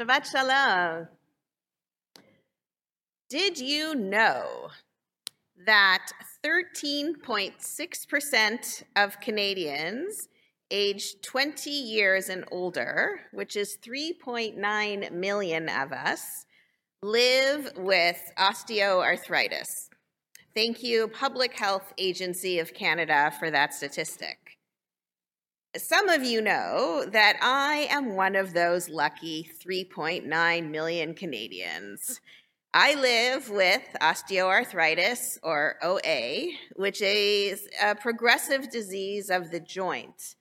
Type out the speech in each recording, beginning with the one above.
Shabbat Shalom. Did you know that 13.6% of Canadians aged 20 years and older, which is 3.9 million of us, live with osteoarthritis? Thank you, Public Health Agency of Canada, for that statistic. Some of you know that I am one of those lucky 3.9 million Canadians. I live with osteoarthritis, or OA, which is a progressive disease of the joint,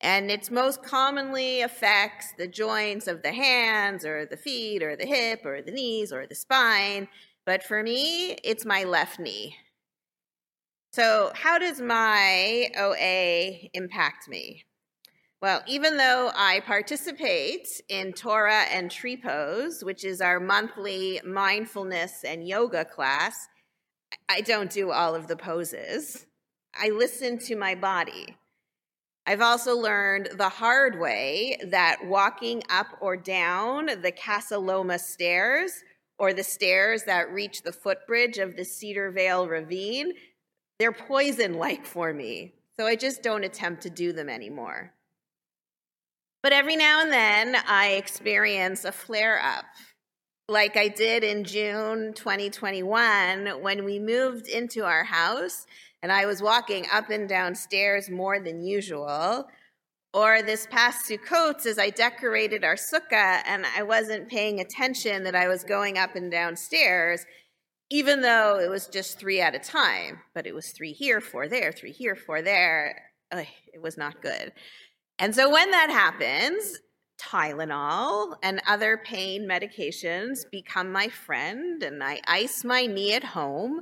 and it most commonly affects the joints of the hands, or the feet, or the hip, or the knees, or the spine, but for me, it's my left knee. So how does my OA impact me? Well, even though I participate in Torah and Tree Pose, which is our monthly mindfulness and yoga class, I don't do all of the poses. I listen to my body. I've also learned the hard way that walking up or down the Casaloma stairs, or the stairs that reach the footbridge of the Cedar Vale Ravine, they're poison-like for me, so I just don't attempt to do them anymore. But every now and then, I experience a flare-up, like I did in June 2021 when we moved into our house and I was walking up and down stairs more than usual, or this past Sukkot as I decorated our sukkah and I wasn't paying attention that I was going up and down stairs, even though it was just three at a time. But it was three here, four there, three here, four there. Ugh, it was not good. And so when that happens, Tylenol and other pain medications become my friend, and I ice my knee at home,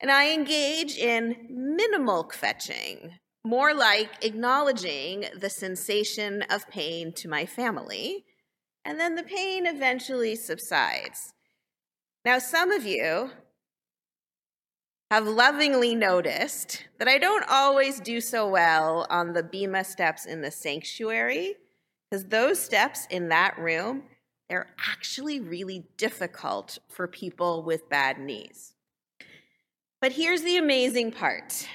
and I engage in minimal kvetching, more like acknowledging the sensation of pain to my family, and then the pain eventually subsides. Now, some of you have lovingly noticed that I don't always do so well on the BEMA steps in the sanctuary, because those steps in that room, they're actually really difficult for people with bad knees. But here's the amazing part.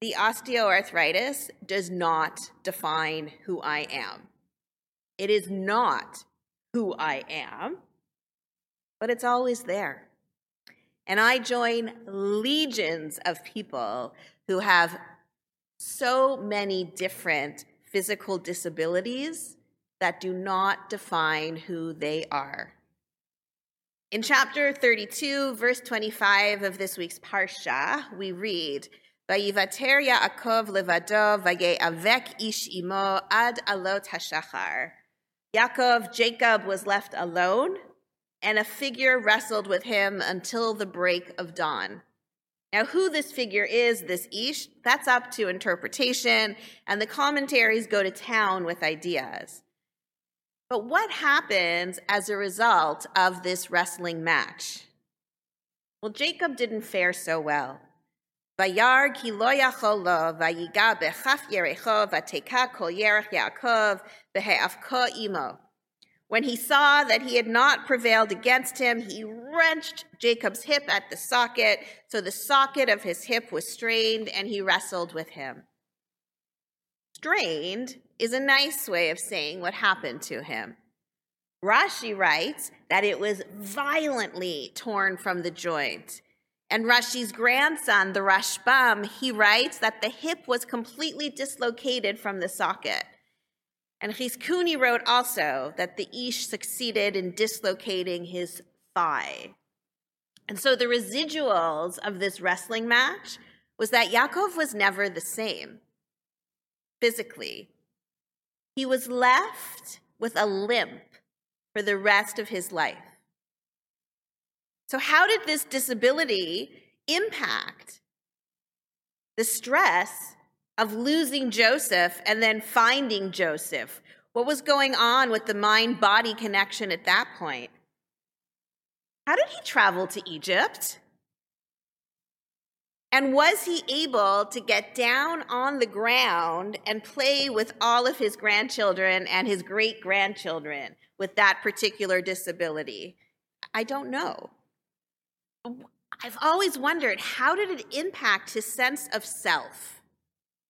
The osteoarthritis does not define who I am. It is not who I am, but it's always there. And I join legions of people who have so many different physical disabilities that do not define who they are. In chapter 32, verse 25 of this week's Parsha, we read, "Vayivater Yaakov levado vayeavek ish imo ad alot hashachar." Jacob was left alone, and a figure wrestled with him until the break of dawn. Now, who this figure is, this Ish, that's up to interpretation, and the commentaries go to town with ideas. But what happens as a result of this wrestling match? Well, Jacob didn't fare so well. Vayar ki lo yachol lo, vayiga bechaf yerecho, vateka kol yerech Yaakov, behe'afko imo. When he saw that he had not prevailed against him, he wrenched Jacob's hip at the socket, so the socket of his hip was strained, and he wrestled with him. Strained is a nice way of saying what happened to him. Rashi writes that it was violently torn from the joint. And Rashi's grandson, the Rashbam, he writes that the hip was completely dislocated from the socket. And Hizkuni wrote also that the Ish succeeded in dislocating his thigh. And so the residuals of this wrestling match was that Yaakov was never the same physically. He was left with a limp for the rest of his life. So how did this disability impact the stress of losing Joseph and then finding Joseph? What was going on with the mind-body connection at that point? How did he travel to Egypt? And was he able to get down on the ground and play with all of his grandchildren and his great-grandchildren with that particular disability? I don't know. I've always wondered, how did it impact his sense of self?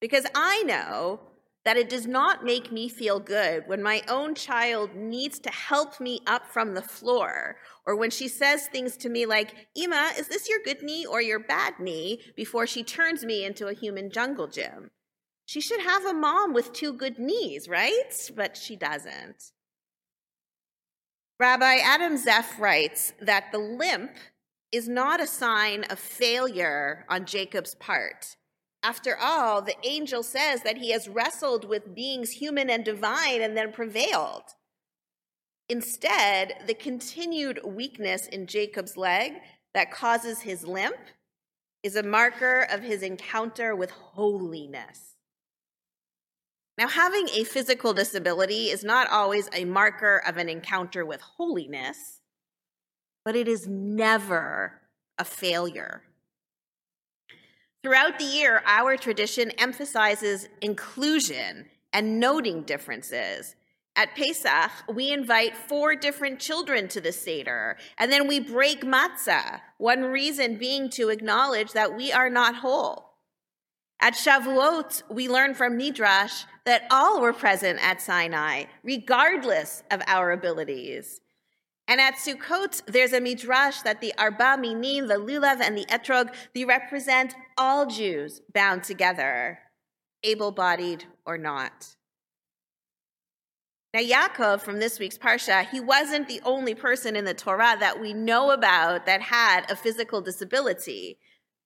Because I know that it does not make me feel good when my own child needs to help me up from the floor, or when she says things to me like, "Ima, is this your good knee or your bad knee?" before she turns me into a human jungle gym. She should have a mom with two good knees, right? But she doesn't. Rabbi Adam Zeff writes that the limp is not a sign of failure on Jacob's part. After all, the angel says that he has wrestled with beings human and divine and then prevailed. Instead, the continued weakness in Jacob's leg that causes his limp is a marker of his encounter with holiness. Now, having a physical disability is not always a marker of an encounter with holiness, but it is never a failure. Throughout the year, our tradition emphasizes inclusion and noting differences. At Pesach, we invite 4 different children to the Seder, and then we break matzah, one reason being to acknowledge that we are not whole. At Shavuot, we learn from Midrash that all were present at Sinai, regardless of our abilities. And at Sukkot, there's a Midrash that the Arba Minim, the Lulav, and the Etrog, they represent all Jews bound together, able-bodied or not. Now, Yaakov, from this week's Parsha, he wasn't the only person in the Torah that we know about that had a physical disability,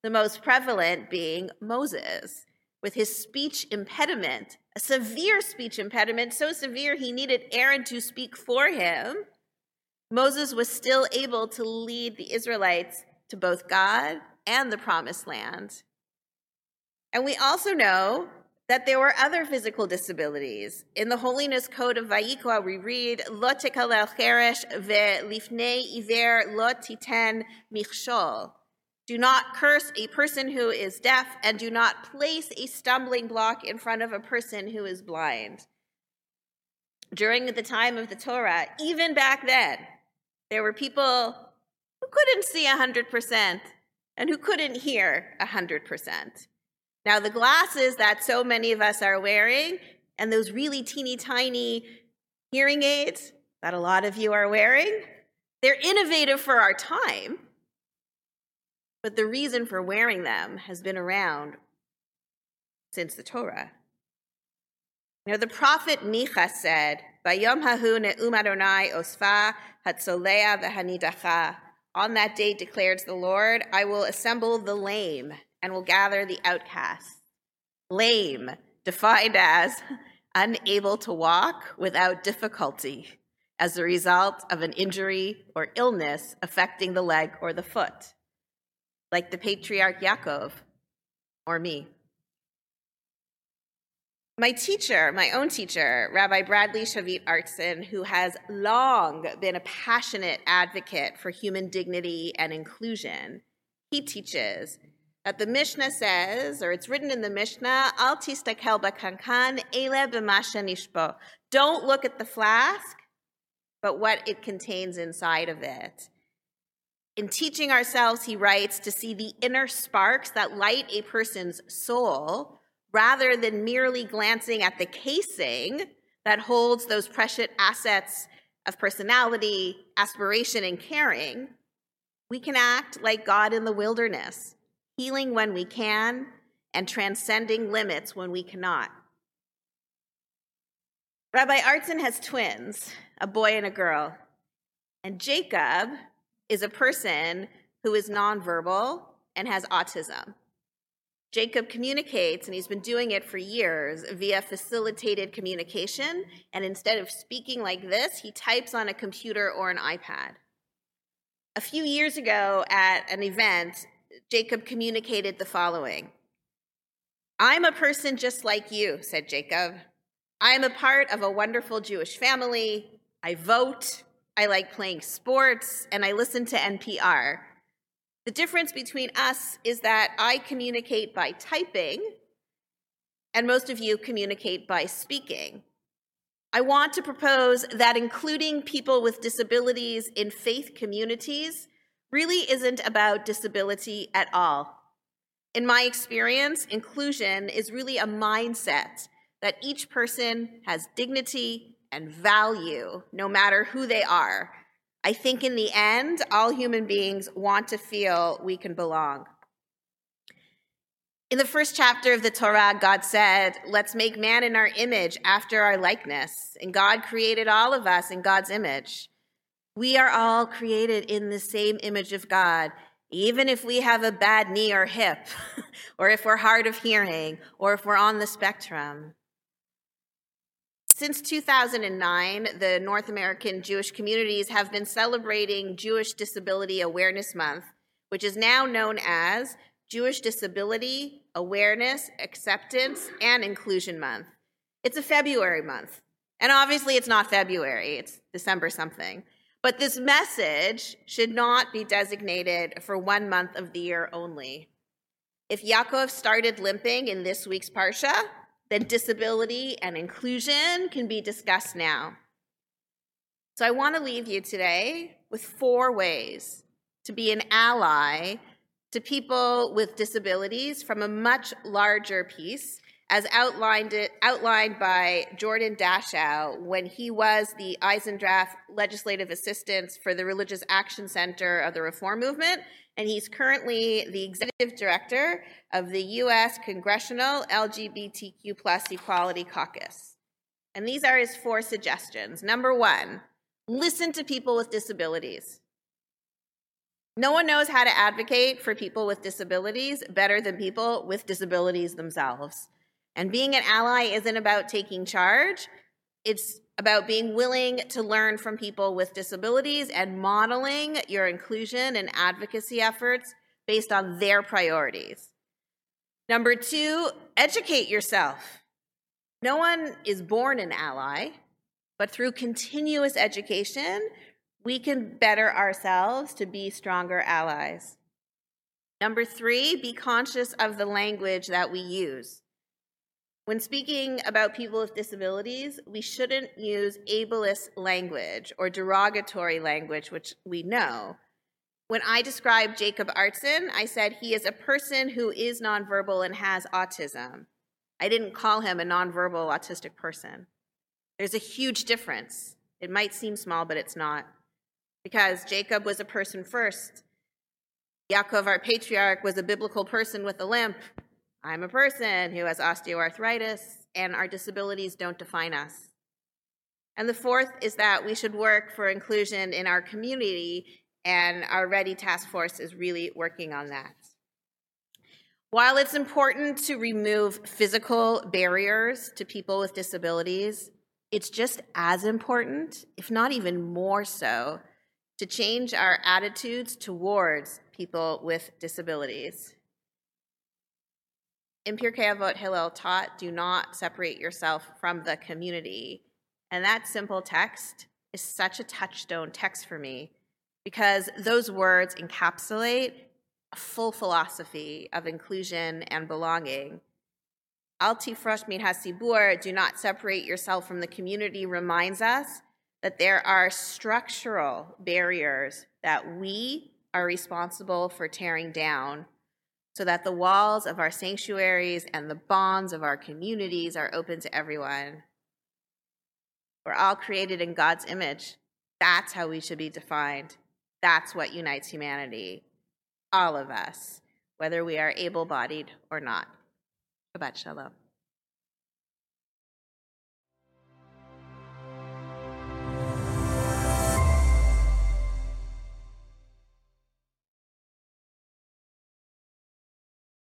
the most prevalent being Moses, with his speech impediment, a severe speech impediment, so severe he needed Aaron to speak for him. Moses was still able to lead the Israelites to both God and the Promised Land. And we also know that there were other physical disabilities. In the Holiness Code of Vayikra, we read, "Lo tekalel cheresh ve'lifnei iver lo titen michshol." Do not curse a person who is deaf, and do not place a stumbling block in front of a person who is blind. During the time of the Torah, even back then, there were people who couldn't see 100% and who couldn't hear 100%. Now, the glasses that so many of us are wearing and those really teeny tiny hearing aids that a lot of you are wearing, they're innovative for our time, but the reason for wearing them has been around since the Torah. Now, the prophet Micha said, "Bayom hahu ne'um Adonai osfa hatzolea v'hanidacha." On that day, declares the Lord, I will assemble the lame and will gather the outcasts. Lame, defined as unable to walk without difficulty as the result of an injury or illness affecting the leg or the foot, like the patriarch Yaakov or me. My own teacher, Rabbi Bradley Shavit Artson, who has long been a passionate advocate for human dignity and inclusion, he teaches that the Mishnah says, or it's written in the Mishnah, "Al tistakel b'kankan, ele b'masha nishbo." Don't look at the flask, but what it contains inside of it. In teaching ourselves, he writes, to see the inner sparks that light a person's soul, rather than merely glancing at the casing that holds those precious assets of personality, aspiration, and caring, we can act like God in the wilderness, healing when we can and transcending limits when we cannot. Rabbi Artson has twins, a boy and a girl, and Jacob is a person who is nonverbal and has autism. Jacob communicates, and he's been doing it for years, via facilitated communication, and instead of speaking like this, he types on a computer or an iPad. A few years ago at an event, Jacob communicated the following. "I'm a person just like you," said Jacob. "I am a part of a wonderful Jewish family. I vote, I like playing sports, and I listen to NPR. The difference between us is that I communicate by typing, and most of you communicate by speaking. I want to propose that including people with disabilities in faith communities really isn't about disability at all. In my experience, inclusion is really a mindset that each person has dignity and value, no matter who they are. I think in the end, all human beings want to feel we can belong. In the first chapter of the Torah, God said, let's make man in our image after our likeness. And God created all of us in God's image. We are all created in the same image of God, even if we have a bad knee or hip, or if we're hard of hearing, or if we're on the spectrum. Since 2009, the North American Jewish communities have been celebrating Jewish Disability Awareness Month, which is now known as Jewish Disability Awareness, Acceptance, and Inclusion Month. It's a February month. And obviously it's not February, it's December something. But this message should not be designated for 1 month of the year only. If Yaakov started limping in this week's Parsha, then disability and inclusion can be discussed now. So I want to leave you today with 4 ways to be an ally to people with disabilities from a much larger piece, as outlined by Jordan Dashow when he was the Eisendrath Legislative Assistant for the Religious Action Center of the Reform Movement, and he's currently the Executive Director of the U.S. Congressional LGBTQ+ Equality Caucus. And these are his 4 suggestions. Number 1, listen to people with disabilities. No one knows how to advocate for people with disabilities better than people with disabilities themselves. And being an ally isn't about taking charge. It's about being willing to learn from people with disabilities and modeling your inclusion and advocacy efforts based on their priorities. Number 2, educate yourself. No one is born an ally, but through continuous education, we can better ourselves to be stronger allies. Number 3, be conscious of the language that we use. When speaking about people with disabilities, we shouldn't use ableist language or derogatory language, which we know. When I described Jacob Artson, I said he is a person who is nonverbal and has autism. I didn't call him a nonverbal autistic person. There's a huge difference. It might seem small, but it's not. Because Jacob was a person first. Yaakov, our patriarch, was a biblical person with a limp. I'm a person who has osteoarthritis, and our disabilities don't define us. And the 4th is that we should work for inclusion in our community, and our READY task force is really working on that. While it's important to remove physical barriers to people with disabilities, it's just as important, if not even more so, to change our attitudes towards people with disabilities. In Pirkei Avot Hillel taught, do not separate yourself from the community. And that simple text is such a touchstone text for me because those words encapsulate a full philosophy of inclusion and belonging. Al tifrosh min hasibur, do not separate yourself from the community, reminds us that there are structural barriers that we are responsible for tearing down, so that the walls of our sanctuaries and the bonds of our communities are open to everyone. We're all created in God's image. That's how we should be defined. That's what unites humanity, all of us, whether we are able-bodied or not. Shabbat shalom.